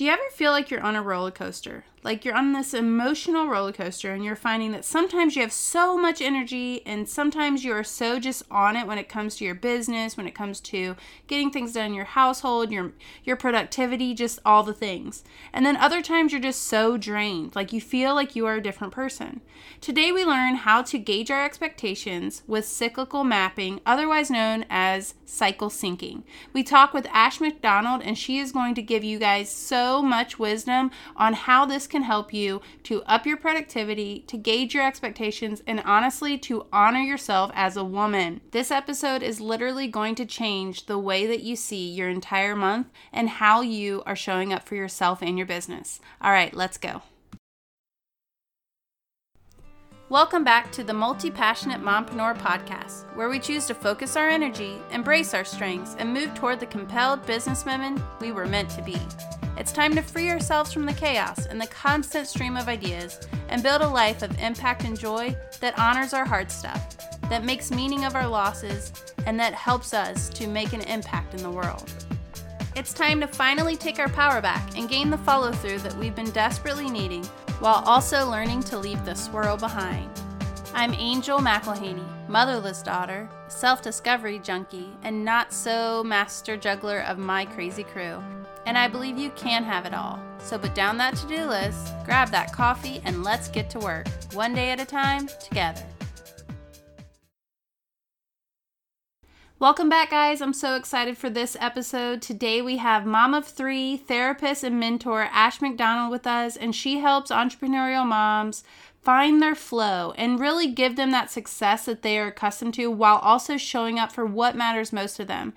Do you ever feel like you're on a roller coaster? Like you're on this emotional roller coaster and you're finding that sometimes you have so much energy and sometimes you are so just on it when it comes to your business, when it comes to getting things done in your household, your productivity, just all the things. And then other times you're just so drained, like you feel like you are a different person. Today we learn how to gauge our expectations with cyclical mapping, otherwise known as cycle syncing. We talk with Ash McDonald and she is going to give you guys so much wisdom on how this can help you to up your productivity, to gauge your expectations, and honestly, to honor yourself as a woman. This episode is literally going to change the way that you see your entire month and how you are showing up for yourself and your business. All right, let's go. Welcome back to the Multi-Passionate Mompreneur Podcast, where we choose to focus our energy, embrace our strengths, and move toward the compelled businesswomen we were meant to be. It's time to free ourselves from the chaos and the constant stream of ideas and build a life of impact and joy that honors our hard stuff, that makes meaning of our losses, and that helps us to make an impact in the world. It's time to finally take our power back and gain the follow-through that we've been desperately needing, while also learning to leave the swirl behind. I'm Angel McElhaney, motherless daughter, self-discovery junkie, and not so master juggler of my crazy crew. And I believe you can have it all. So put down that to-do list, grab that coffee, and let's get to work, one day at a time, together. Welcome back, guys. I'm so excited for this episode. Today we have mom of three, therapist and mentor Ash McDonald with us, and she helps entrepreneurial moms find their flow and really give them that success that they are accustomed to while also showing up for what matters most to them.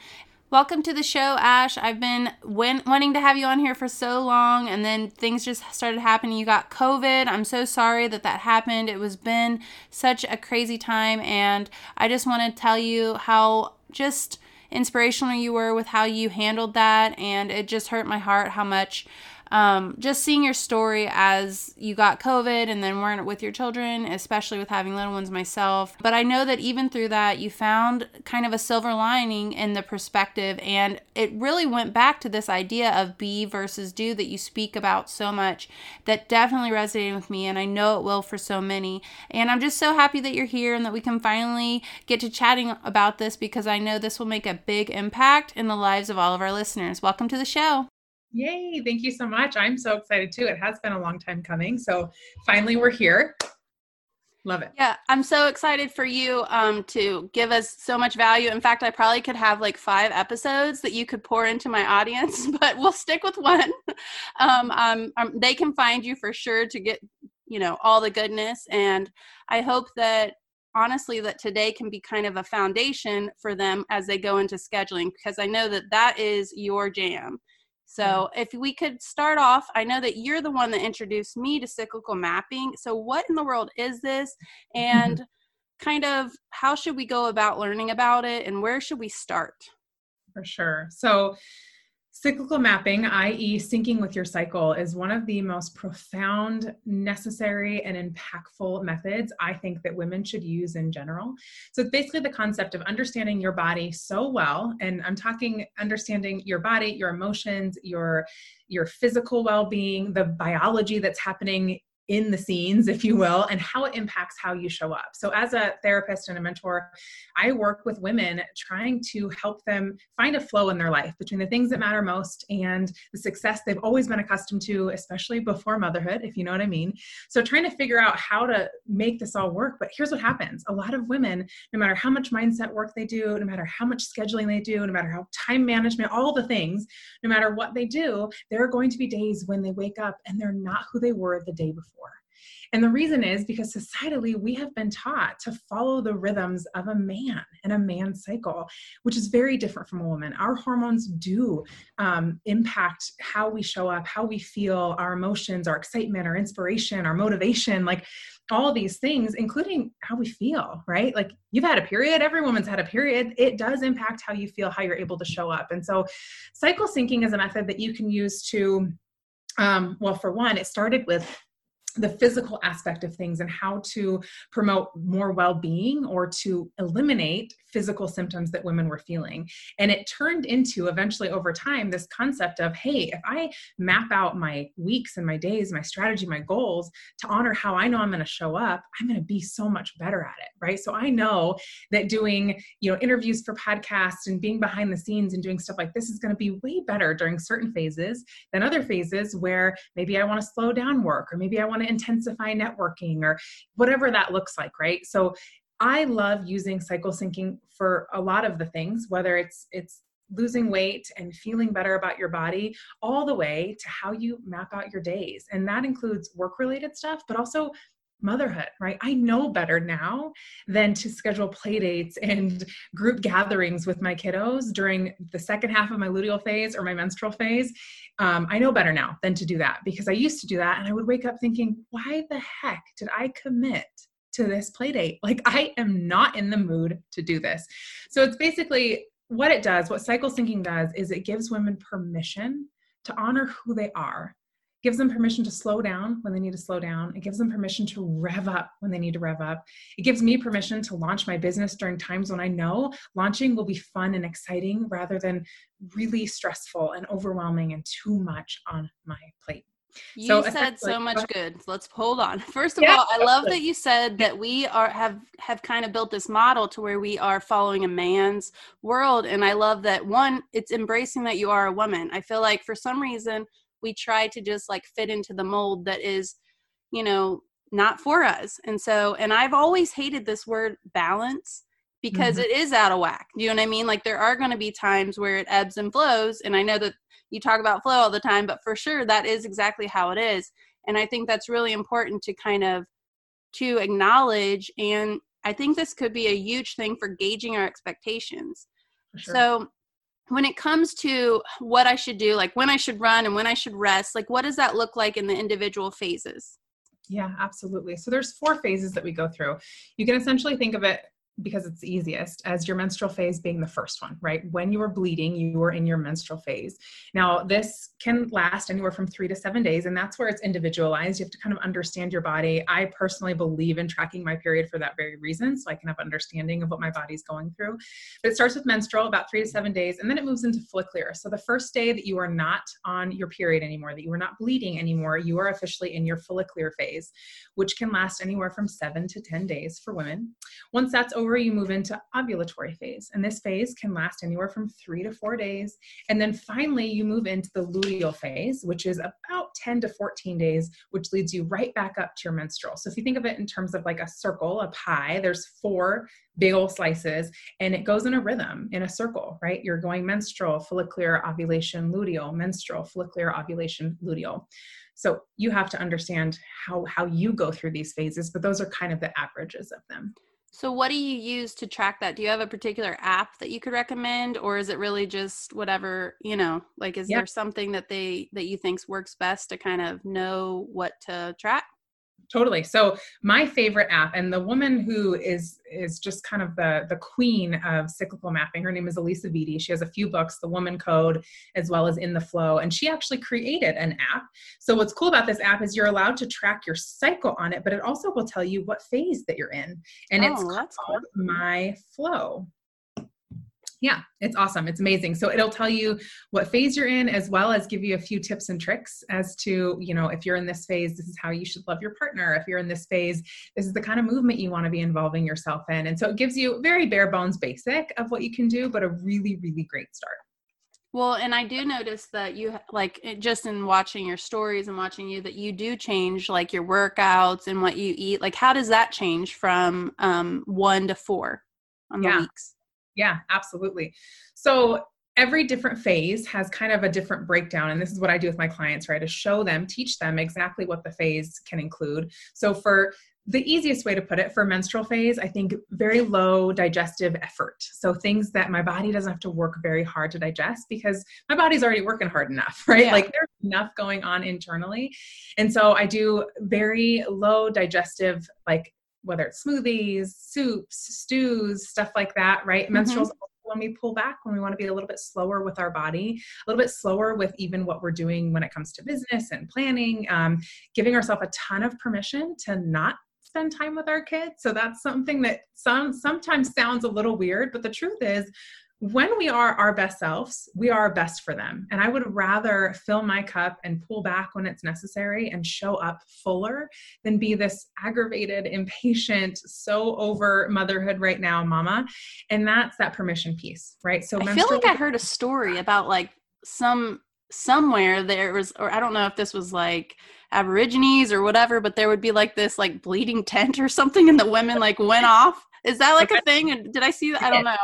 Welcome to the show, Ash. I've been wanting to have you on here for so long, and then things just started happening. You got COVID. I'm so sorry that happened. It was been such a crazy time, and I just want to tell you how just inspirational you were with how you handled that, and it just hurt my heart how much just seeing your story as you got COVID and then weren't with your children, especially with having little ones myself. But I know that even through that, you found kind of a silver lining in the perspective, and it really went back to this idea of be versus do that you speak about so much that definitely resonated with me, and I know it will for so many. And I'm just so happy that you're here and that we can finally get to chatting about this, because I know this will make a big impact in the lives of all of our listeners. Welcome to the show. Yay. Thank you so much. I'm so excited too. It has been a long time coming. So finally we're here. Love it. Yeah. I'm so excited for you to give us so much value. In fact, I probably could have like 5 episodes that you could pour into my audience, but we'll stick with one. They can find you for sure to get, you know, all the goodness. And I hope that honestly, that today can be kind of a foundation for them as they go into scheduling, because I know that that is your jam. So if we could start off, I know that you're the one that introduced me to cyclical mapping. So what in the world is this, and kind of how should we go about learning about it, and where should we start? For sure. So cyclical mapping, i.e. syncing with your cycle, is one of the most profound, necessary, and impactful methods I think that women should use in general. So it's basically the concept of understanding your body so well, and I'm talking understanding your body, your emotions, your physical well-being, the biology that's happening in the scenes, if you will, and how it impacts how you show up. So as a therapist and a mentor, I work with women trying to help them find a flow in their life between the things that matter most and the success they've always been accustomed to, especially before motherhood, if you know what I mean. So trying to figure out how to make this all work. But here's what happens. A lot of women, no matter how much mindset work they do, no matter how much scheduling they do, no matter how time management, all the things, no matter what they do, there are going to be days when they wake up and they're not who they were the day before. And the reason is because societally we have been taught to follow the rhythms of a man and a man's cycle, which is very different from a woman. Our hormones do impact how we show up, how we feel, our emotions, our excitement, our inspiration, our motivation, like all these things, including how we feel, right? Like you've had a period, every woman's had a period. It does impact how you feel, how you're able to show up. And so cycle syncing is a method that you can use to, well, for one, it started with the physical aspect of things and how to promote more well-being or to eliminate physical symptoms that women were feeling. And it turned into eventually over time, this concept of, hey, if I map out my weeks and my days, my strategy, my goals to honor how I know I'm going to show up, I'm going to be so much better at it. Right. So I know that doing, interviews for podcasts and being behind the scenes and doing stuff like this is going to be way better during certain phases than other phases where maybe I want to slow down work, or maybe I want to intensify networking, or whatever that looks like, right? So I love using cycle syncing for a lot of the things, whether it's losing weight and feeling better about your body, all the way to how you map out your days. And that includes work-related stuff, but also motherhood, right? I know better now than to schedule play dates and group gatherings with my kiddos during the second half of my luteal phase or my menstrual phase. I know better now than to do that, because I used to do that and I would wake up thinking, why the heck did I commit to this play date? Like, I am not in the mood to do this. So it's basically what it does, what cycle syncing does, is it gives women permission to honor who they are. Gives them permission to slow down when they need to slow down. It gives them permission to rev up when they need to rev up. It gives me permission to launch my business during times when I know launching will be fun and exciting rather than really stressful and overwhelming and too much on my plate. You said so much good. Let's hold on. First of all, I love that you said that we are have kind of built this model to where we are following a man's world. And I love that, one, it's embracing that you are a woman. I feel like for some reason, we try to just like fit into the mold that is, not for us. And I've always hated this word balance, because it is out of whack. You know what I mean? Like, there are going to be times where it ebbs and flows. And I know that you talk about flow all the time, but for sure that is exactly how it is. And I think that's really important to kind of to acknowledge. And I think this could be a huge thing for gauging our expectations. For sure. So when it comes to what I should do, like when I should run and when I should rest, like what does that look like in the individual phases? Yeah, absolutely. So there's 4 phases that we go through. You can essentially think of it, because it's the easiest, as your menstrual phase being the first one, right? When you were bleeding, you were in your menstrual phase. Now, this can last anywhere from 3 to 7 days, and that's where it's individualized. You have to kind of understand your body. I personally believe in tracking my period for that very reason, so I can have understanding of what my body's going through. But it starts with menstrual, about 3 to 7 days, and then it moves into follicular. So the first day that you are not on your period anymore, that you are not bleeding anymore, you are officially in your follicular phase, which can last anywhere from 7 to 10 days for women. Once that's over, you move into ovulatory phase. And this phase can last anywhere from 3 to 4 days. And then finally, you move into the luteal phase, which is about 10 to 14 days, which leads you right back up to your menstrual. So if you think of it in terms of like a circle, a pie, there's 4 big old slices, and it goes in a rhythm, in a circle, right? You're going menstrual, follicular, ovulation, luteal, menstrual, follicular, ovulation, luteal. So you have to understand how you go through these phases, but those are kind of the averages of them. So what do you use to track that? Do you have a particular app that you could recommend, or is it really just whatever, like, is there something that you think works best to kind of know what to track? Totally. So my favorite app, and the woman who is just kind of the queen of cyclical mapping, her name is Elisa Vitti. She has a few books, The Woman Code, as well as In the Flow. And she actually created an app. So what's cool about this app is you're allowed to track your cycle on it, but it also will tell you what phase that you're in. And it's called My Flow. Yeah, it's awesome. It's amazing. So it'll tell you what phase you're in, as well as give you a few tips and tricks as to, if you're in this phase, this is how you should love your partner. If you're in this phase, this is the kind of movement you want to be involving yourself in. And so it gives you very bare bones basic of what you can do, but a really, really great start. Well, and I do notice that you, like, just in watching your stories and watching you, that you do change like your workouts and what you eat. Like, how does that change from 1 to 4 on the weeks? Yeah, absolutely. So every different phase has kind of a different breakdown. And this is what I do with my clients, right? To show them, teach them exactly what the phase can include. So for the easiest way to put it, for menstrual phase, I think very low digestive effort. So things that my body doesn't have to work very hard to digest, because my body's already working hard enough, right? Yeah. Like, there's enough going on internally. And so I do very low digestive, like, whether it's smoothies, soups, stews, stuff like that, right? Menstrual's when we pull back, when we want to be a little bit slower with our body, a little bit slower with even what we're doing when it comes to business and planning, giving ourselves a ton of permission to not spend time with our kids. So that's something that sometimes sounds a little weird, but the truth is, when we are our best selves, we are our best for them. And I would rather fill my cup and pull back when it's necessary and show up fuller than be this aggravated, impatient, so over motherhood right now, mama. And that's that permission piece, right? So I feel like I heard a story about like somewhere there was, or I don't know if this was like Aborigines or whatever, but there would be like this like bleeding tent or something, and the women like went off. Is that like a thing? And did I see that? I don't know.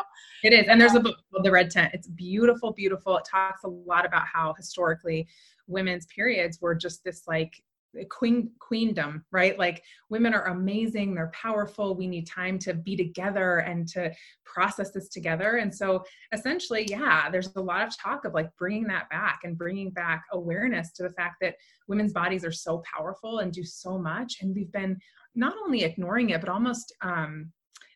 It is. And there's a book called The Red Tent. It's beautiful, beautiful. It talks a lot about how historically women's periods were just this like queendom, right? Like women are amazing. They're powerful. We need time to be together and to process this together. And so essentially, yeah, there's a lot of talk of like bringing that back and bringing back awareness to the fact that women's bodies are so powerful and do so much. And we've been not only ignoring it, but almost,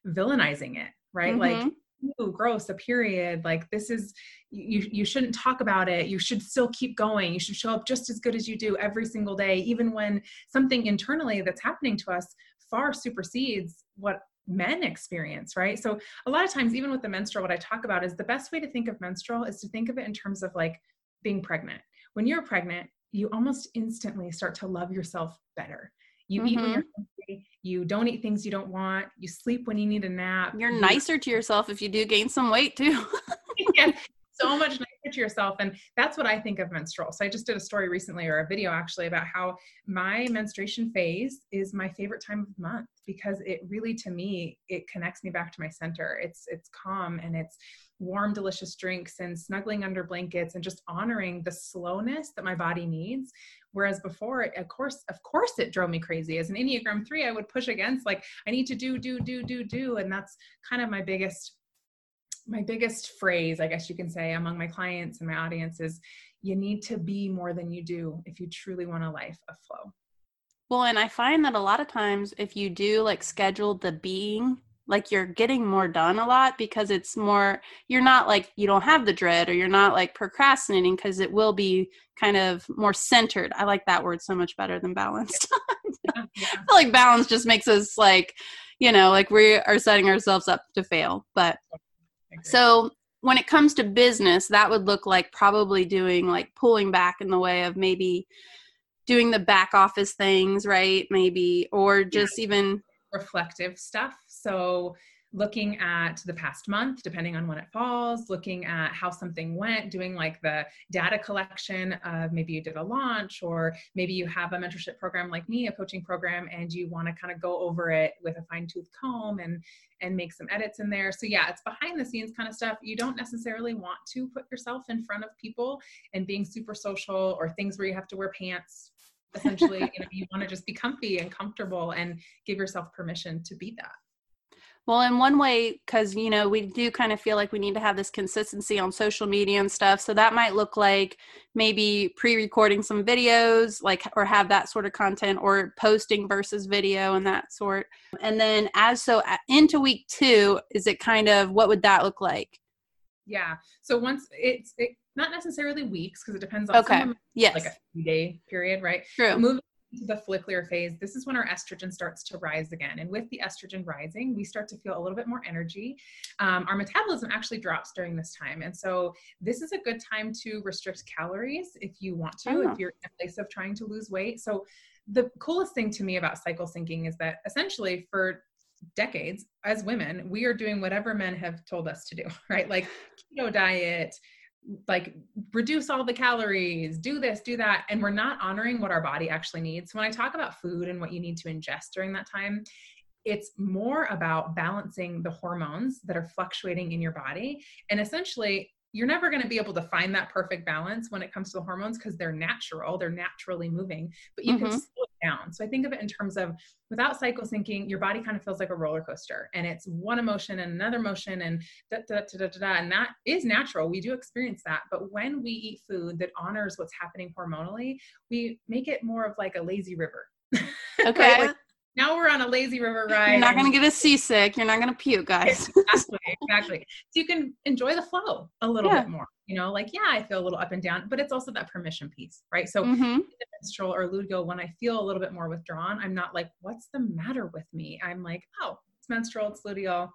villainizing it, right? Mm-hmm. Like, ooh, gross, a period. Like this is, you shouldn't talk about it. You should still keep going. You should show up just as good as you do every single day, even when something internally that's happening to us far supersedes what men experience, right? So a lot of times, even with the menstrual, what I talk about is the best way to think of menstrual is to think of it in terms of like being pregnant. When you're pregnant, you almost instantly start to love yourself better. You mm-hmm. eat when you're hungry, you don't eat things you don't want, you sleep when you need a nap. You're nicer to yourself if you do gain some weight too. Yes, so much nicer to yourself. And that's what I think of menstrual. So I just did a story recently, or a video actually, about how my menstruation phase is my favorite time of the month, because it really, to me, it connects me back to my center. It's calm, and it's warm, delicious drinks and snuggling under blankets and just honoring the slowness that my body needs. Whereas before, of course it drove me crazy. As an Enneagram 3, I would push against like, I need to do. And that's kind of my biggest phrase, I guess you can say, among my clients and my audience is, you need to be more than you do if you truly want a life of flow. Well, and I find that a lot of times if you do like schedule the being, like you're getting more done a lot, because it's more, you're not like, you don't have the dread, or you're not like procrastinating, because it will be kind of more centered. I like that word so much better than balanced. Yeah. I feel like balance just makes us like, you know, like we are setting ourselves up to fail. But so when it comes to business, that would look like probably doing like pulling back in the way of maybe doing the back office things, right? Maybe, or just even reflective stuff. So looking at the past month, depending on when it falls, looking at how something went, doing like the data collection of maybe you did a launch, or maybe you have a mentorship program like me, a coaching program, and you want to kind of go over it with a fine tooth comb and make some edits in there. So yeah, it's behind the scenes kind of stuff. You don't necessarily want to put yourself in front of people and being super social, or things where you have to wear pants. Essentially, you know, you want to just be comfy and comfortable and give yourself permission to be that. Well, in one way, because, you know, we do kind of feel like we need to have this consistency on social media and stuff. So that might look like maybe pre-recording some videos, like, or have that sort of content, or posting versus video and that sort. And then into week 2, is it kind of, what would that look like? Yeah. So once it's not necessarily weeks, because it depends on like a 3-day period, right? True. The follicular phase, this is when our estrogen starts to rise again. And with the estrogen rising, we start to feel a little bit more energy. Our metabolism actually drops during this time. And so this is a good time to restrict calories if you want to, if you're in a place of trying to lose weight. So the coolest thing to me about cycle syncing is that essentially for decades as women, we are doing whatever men have told us to do, right? Like keto diet, like reduce all the calories, do this, do that. And we're not honoring what our body actually needs. So when I talk about food and what you need to ingest during that time, it's more about balancing the hormones that are fluctuating in your body. And essentially, you're never going to be able to find that perfect balance when it comes to the hormones, because they're natural, they're naturally moving, but you mm-hmm. can slow it down. So I think of it in terms of, without cycle syncing, your body kind of feels like a roller coaster, and it's one emotion and another emotion and and that is natural. We do experience that. But when we eat food that honors what's happening hormonally, we make it more of like a lazy river. Okay. Right? Like, Now we're on a lazy river ride. You're not going to get a seasick. You're not going to puke, guys. Exactly. Exactly. So you can enjoy the flow a little bit more, you know, like, I feel a little up and down, but it's also that permission piece, right? So in the menstrual or luteal, when I feel a little bit more withdrawn, I'm not like, what's the matter with me? I'm like, oh, it's menstrual, it's luteal.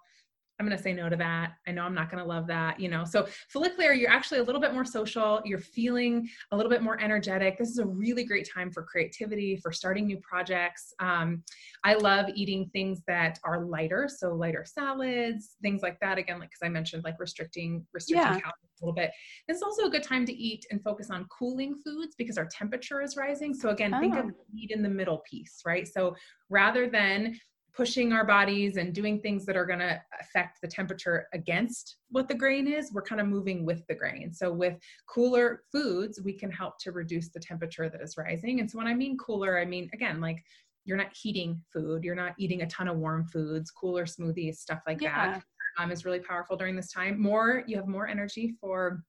I'm going to say no to that. I know I'm not going to love that, you know? So follicular, you're actually a little bit more social. You're feeling a little bit more energetic. This is a really great time for creativity, for starting new projects. I love eating things that are lighter. So lighter salads, things like that. Again, like, cause I mentioned like restricting calories a little bit. This is also a good time to eat and focus on cooling foods because our temperature is rising. So again, think of eat in the middle piece, right? So rather than pushing our bodies and doing things that are going to affect the temperature against what the grain is, we're kind of moving with the grain. So with cooler foods, we can help to reduce the temperature that is rising. And so when I mean cooler, I mean, again, like you're not heating food, you're not eating a ton of warm foods, cooler smoothies, stuff like that is really powerful during this time. You have more energy for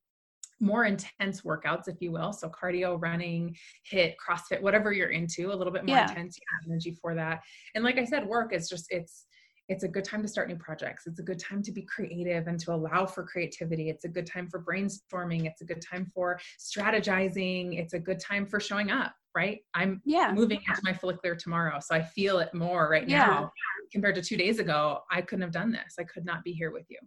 more intense workouts, if you will. So cardio, running, HIIT, CrossFit, whatever you're into, a little bit more intense energy for that. And like I said, work is just, it's a good time to start new projects. It's a good time to be creative and to allow for creativity. It's a good time for brainstorming. It's a good time for strategizing. It's a good time for showing up, right? I'm moving into my follicular tomorrow. So I feel it more right now compared to 2 days ago. I couldn't have done this. I could not be here with you.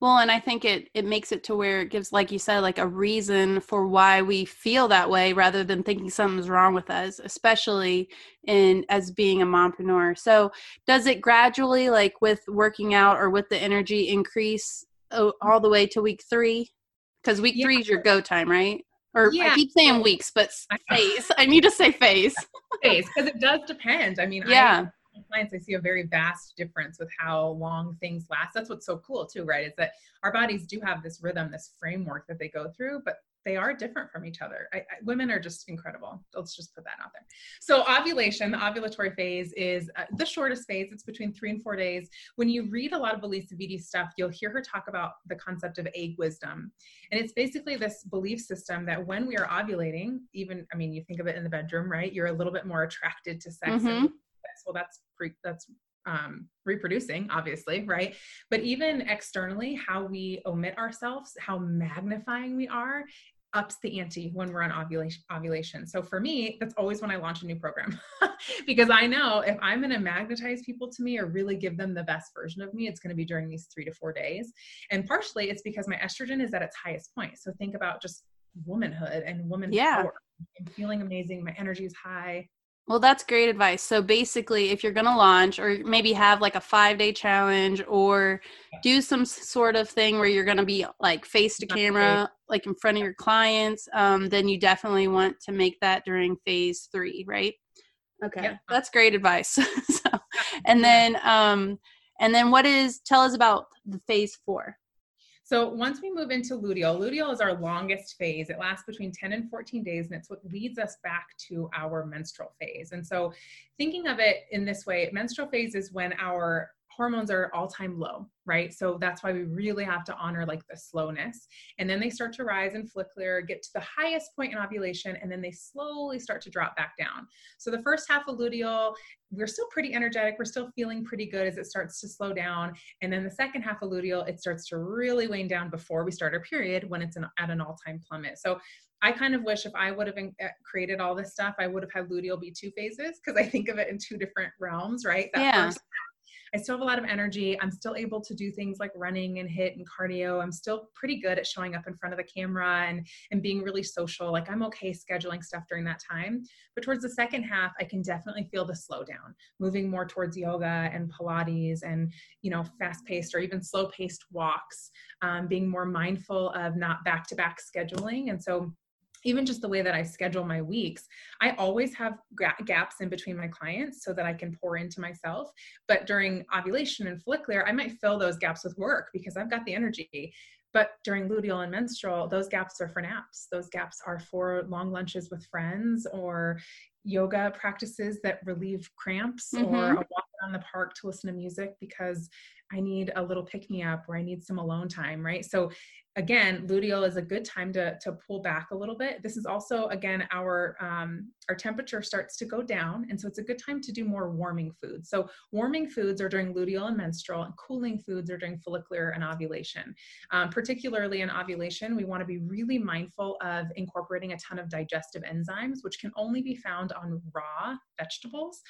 Well, and I think it makes it to where it gives, like you said, like a reason for why we feel that way rather than thinking something's wrong with us, especially as being a mompreneur. So does it gradually, like with working out or with the energy, increase all the way to week 3? Because week 3 is your go time, right? Or I keep saying weeks, but phase. I need to say phase. Phase, because it does depend. I mean, clients, I see a very vast difference with how long things last. That's what's so cool too, right? Is that our bodies do have this rhythm, this framework that they go through, but they are different from each other. Women are just incredible. Let's just put that out there. So ovulation, the ovulatory phase is the shortest phase. It's between 3 and 4 days. When you read a lot of Elisa Vitti stuff, you'll hear her talk about the concept of egg wisdom. And it's basically this belief system that when we are ovulating, you think of it in the bedroom, right? You're a little bit more attracted to sex and well, that's reproducing, obviously, right? But even externally, how we omit ourselves, how magnifying we are, ups the ante when we're on ovulation. So for me, that's always when I launch a new program, because I know if I'm going to magnetize people to me or really give them the best version of me, it's going to be during these 3 to 4 days. And partially it's because my estrogen is at its highest point. So think about just womanhood and woman power. I'm feeling amazing. My energy is high. Well, that's great advice. So basically, if you're going to launch or maybe have like a 5-day challenge or do some sort of thing where you're going to be like face to camera, like in front of your clients, then you definitely want to make that during phase 3, right? Okay. Yeah. That's great advice. So, and then tell us about the phase 4. So once we move into luteal is our longest phase. It lasts between 10 and 14 days, and it's what leads us back to our menstrual phase. And so thinking of it in this way, menstrual phase is when our hormones are at all-time low, right? So that's why we really have to honor like the slowness. And then they start to rise and follicular, get to the highest point in ovulation, and then they slowly start to drop back down. So the first half of luteal, we're still pretty energetic. We're still feeling pretty good as it starts to slow down. And then the second half of luteal, it starts to really wane down before we start our period when it's at an all-time plummet. So I kind of wish if I would have created all this stuff, I would have had luteal be 2 phases because I think of it in 2 different realms, right? First, I still have a lot of energy. I'm still able to do things like running and HIIT and cardio. I'm still pretty good at showing up in front of the camera and being really social. Like I'm okay scheduling stuff during that time. But towards the second half, I can definitely feel the slowdown, moving more towards yoga and Pilates and, fast-paced or even slow-paced walks, being more mindful of not back-to-back scheduling. And so even just the way that I schedule my weeks, I always have gaps in between my clients so that I can pour into myself. But during ovulation and follicular, I might fill those gaps with work because I've got the energy. But during luteal and menstrual, those gaps are for naps. Those gaps are for long lunches with friends or yoga practices that relieve cramps or a walk around the park to listen to music because I need a little pick-me-up, or I need some alone time, right? So again, luteal is a good time to pull back a little bit. This is also, again, our temperature starts to go down. And so it's a good time to do more warming foods. So warming foods are during luteal and menstrual, and cooling foods are during follicular and ovulation. Particularly in ovulation, we want to be really mindful of incorporating a ton of digestive enzymes, which can only be found on raw vegetables.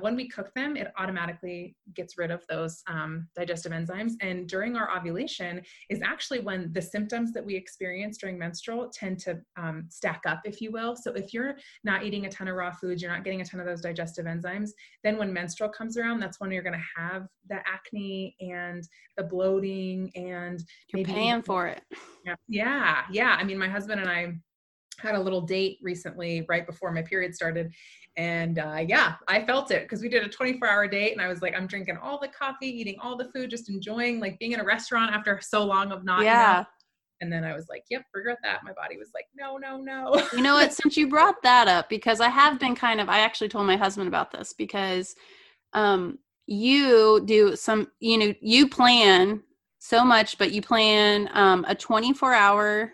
When we cook them, it automatically gets rid of those digestive enzymes. And during our ovulation is actually when the symptoms that we experience during menstrual tend to stack up, if you will. So if you're not eating a ton of raw foods, you're not getting a ton of those digestive enzymes, then when menstrual comes around, that's when you're going to have the acne and the bloating, and you're paying for it. Yeah. I mean, my husband and I had a little date recently, right before my period started. And I felt it, because we did a 24-hour date, and I was like, I'm drinking all the coffee, eating all the food, just enjoying like being in a restaurant after so long of not. Yeah. And then I was like, yep, regret that. My body was like, no. You know what? Since you brought that up, because I have been I actually told my husband about this, because you do some, you plan so much, but you plan a 24-hour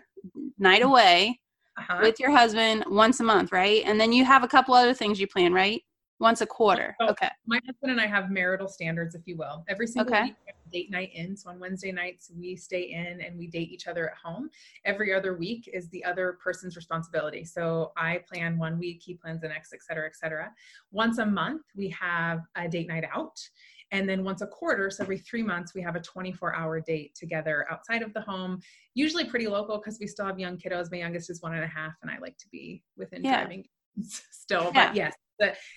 night away. Uh-huh. With your husband once a month, right? And then you have a couple other things you plan, right? Once a quarter. So okay. My husband and I have marital standards, if you will. Every single week we have a date night in. So on Wednesday nights, we stay in and we date each other at home. Every other week is the other person's responsibility. So I plan one week, he plans the next, et cetera, et cetera. Once a month, we have a date night out. And then once a quarter, so every 3 months, we have a 24-hour date together outside of the home, usually pretty local, because we still have young kiddos. My youngest is 1.5, and I like to be within driving still. Yeah. But yes,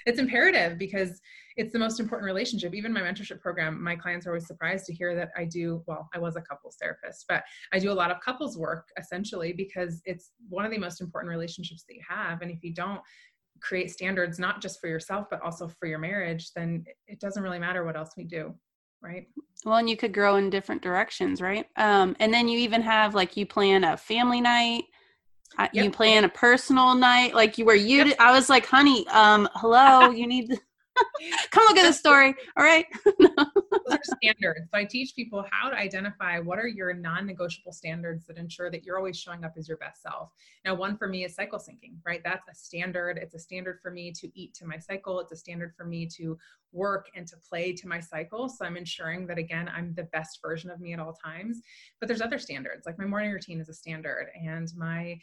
it's imperative, because it's the most important relationship. Even my mentorship program, my clients are always surprised to hear that I was a couples therapist, but I do a lot of couples work, essentially, because it's one of the most important relationships that you have. And if you don't create standards, not just for yourself, but also for your marriage, then it doesn't really matter what else we do. Right. Well, and you could grow in different directions. Right. And then you even have, like, you plan a family night, you plan a personal night, like you were, I was like, honey, hello, you need to come look at the story. All right. No. Those are standards. So I teach people how to identify what are your non-negotiable standards that ensure that you're always showing up as your best self. Now, one for me is cycle syncing, right? That's a standard. It's a standard for me to eat to my cycle. It's a standard for me to work and to play to my cycle. So I'm ensuring that, again, I'm the best version of me at all times. But there's other standards, like my morning routine is a standard, and my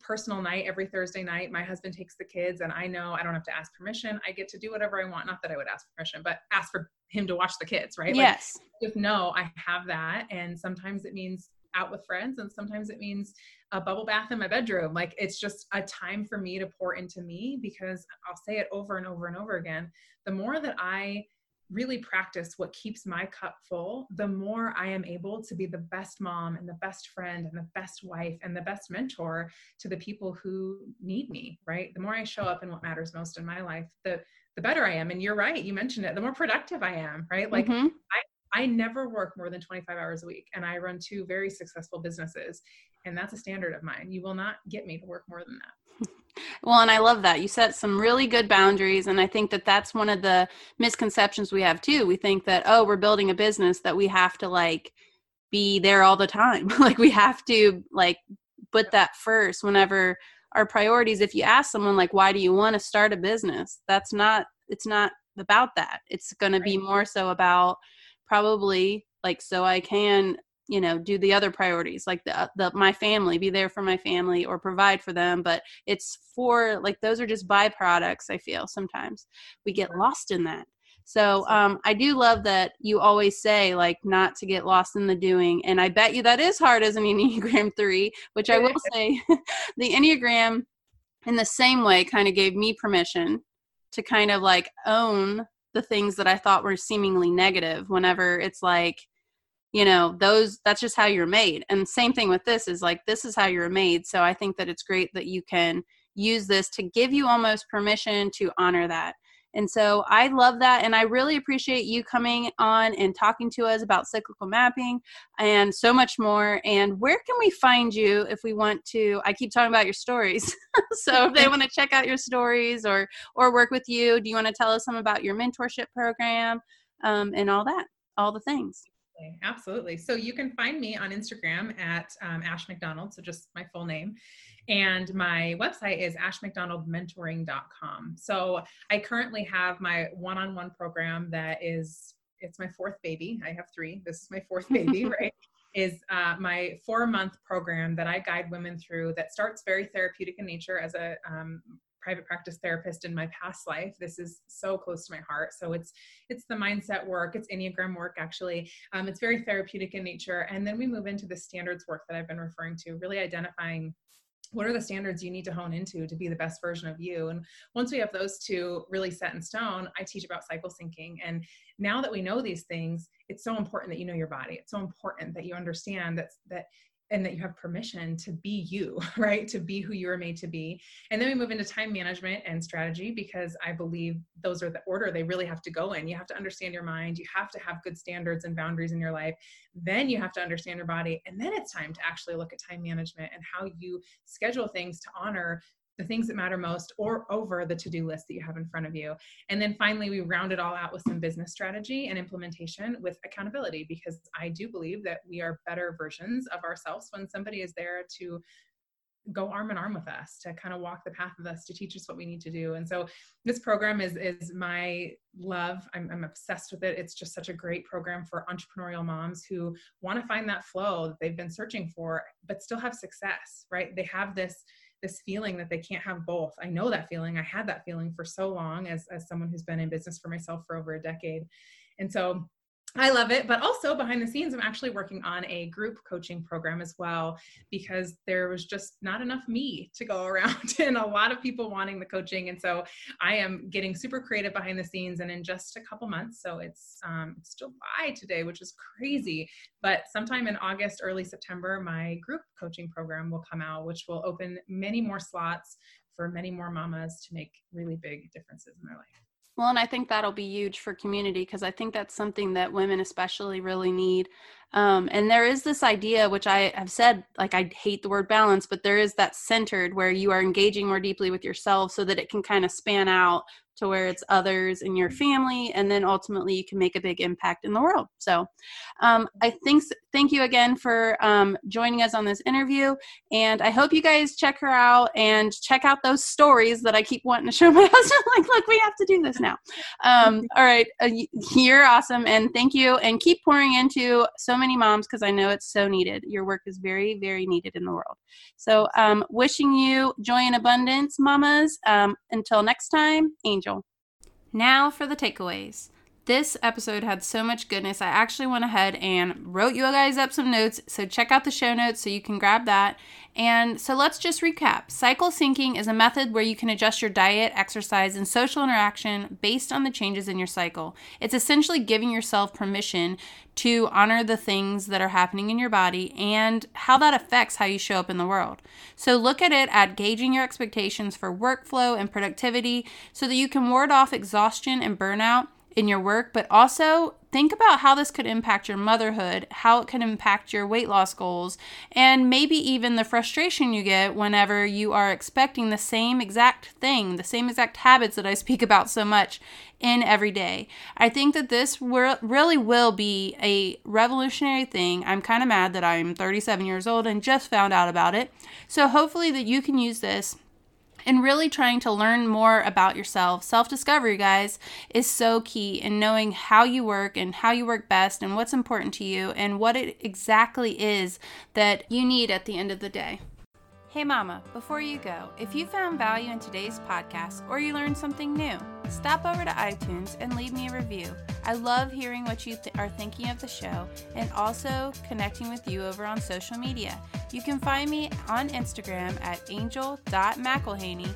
personal night every Thursday night, my husband takes the kids, and I know I don't have to ask permission. I get to do whatever I want. Not that I would ask permission, but ask for him to watch the kids, right? Yes. Just know I have that. And sometimes it means out with friends, and sometimes it means a bubble bath in my bedroom. Like, it's just a time for me to pour into me, because I'll say it over and over and over again. The more that I really practice what keeps my cup full, the more I am able to be the best mom and the best friend and the best wife and the best mentor to the people who need me, right? The more I show up in what matters most in my life, the better I am. And you're right. You mentioned it. The more productive I am, right? Like, mm-hmm. I never work more than 25 hours a week, and I run 2 very successful businesses, and that's a standard of mine. You will not get me to work more than that. Well, and I love that. You set some really good boundaries. And I think that that's one of the misconceptions we have too. We think that, oh, we're building a business, that we have to like be there all the time. Like, we have to like put that first whenever our priorities. If you ask someone, like, why do you want to start a business? It's not about that. It's going to be more so about probably like, so I can, do the other priorities, like my family, be there for my family or provide for them. But it's for like, those are just byproducts. I feel sometimes we get lost in that. So I do love that you always say, like, not to get lost in the doing. And I bet you that is hard as an Enneagram 3, which I will say the Enneagram in the same way kind of gave me permission to kind of like own the things that I thought were seemingly negative, whenever it's like, that's just how you're made. And same thing with this is like, this is how you're made. So I think that it's great that you can use this to give you almost permission to honor that. And so I love that. And I really appreciate you coming on and talking to us about cyclical mapping and so much more. And where can we find you if we want to? I keep talking about your stories. So if they want to check out your stories or work with you, do you want to tell us some about your mentorship program and all that? all the things. Absolutely. So you can find me on Instagram at Ash McDonald. So just my full name. And my website is ashmcdonaldmentoring.com. So I currently have my one-on-one program that is, it's my fourth baby. I have three. This is my fourth baby, right? is my 4-month program that I guide women through that starts very therapeutic in nature as a private practice therapist in my past life. This is so close to my heart. So it's the mindset work, it's Enneagram work, actually. It's very therapeutic in nature. And then we move into the standards work that I've been referring to, really identifying what are the standards you need to hone into to be the best version of you. And once we have those two really set in stone, I teach about cycle syncing. And now that we know these things, it's so important that you know your body. It's so important that you understand that you have permission to be you, right? To be who you are made to be. And then we move into time management and strategy, because I believe those are the order they really have to go in. You have to understand your mind. You have to have good standards and boundaries in your life. Then you have to understand your body. And then it's time to actually look at time management and how you schedule things to honor the things that matter most or over the to-do list that you have in front of you. And then finally, we round it all out with some business strategy and implementation with accountability, because I do believe that we are better versions of ourselves when somebody is there to go arm in arm with us, to kind of walk the path with us, to teach us what we need to do. And so this program is my love. I'm obsessed with it. It's just such a great program for entrepreneurial moms who want to find that flow that they've been searching for, but still have success, right? They have this feeling that they can't have both. I know that feeling. I had that feeling for so long as someone who's been in business for myself for over a decade. And so I love it, but also behind the scenes, I'm actually working on a group coaching program as well, because there was just not enough me to go around and a lot of people wanting the coaching. And so I am getting super creative behind the scenes, and in just a couple months, so it's July today, which is crazy, but sometime in August, early September, my group coaching program will come out, which will open many more slots for many more mamas to make really big differences in their life. Well, and I think that'll be huge for community, because I think that's something that women especially really need. And there is this idea, which I have said, like, I hate the word balance, but there is that centered where you are engaging more deeply with yourself so that it can kind of span out to where it's others in your family. And then ultimately you can make a big impact in the world. So thank you again for joining us on this interview. And I hope you guys check her out and check out those stories that I keep wanting to show my husband. Like, look, we have to do this now. All right. You're awesome. And thank you. And keep pouring into so many moms, because I know it's so needed. Your work is very, very needed in the world. So wishing you joy and abundance, mamas. Until next time, Angel. Now for the takeaways. This episode had so much goodness, I actually went ahead and wrote you guys up some notes, so check out the show notes so you can grab that. And so let's just recap. Cycle syncing is a method where you can adjust your diet, exercise, and social interaction based on the changes in your cycle. It's essentially giving yourself permission to honor the things that are happening in your body and how that affects how you show up in the world. So look at it at gauging your expectations for workflow and productivity so that you can ward off exhaustion and burnout in your work, but also think about how this could impact your motherhood, how it could impact your weight loss goals, and maybe even the frustration you get whenever you are expecting the same exact thing, the same exact habits that I speak about so much in every day. I think that this really will be a revolutionary thing. I'm kind of mad that I'm 37 years old and just found out about it. So hopefully that you can use this. And really trying to learn more about yourself. Self-discovery, guys, is so key in knowing how you work and how you work best and what's important to you and what it exactly is that you need at the end of the day. Hey mama, before you go, if you found value in today's podcast or you learned something new, stop over to iTunes and leave me a review. I love hearing what you are thinking of the show and also connecting with you over on social media. You can find me on Instagram at angel.mcelhaney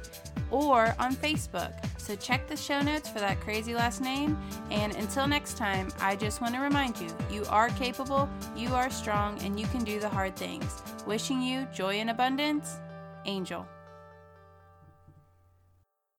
or on Facebook. So check the show notes for that crazy last name. And until next time, I just want to remind you, you are capable, you are strong, and you can do the hard things. Wishing you joy and abundance, Angel.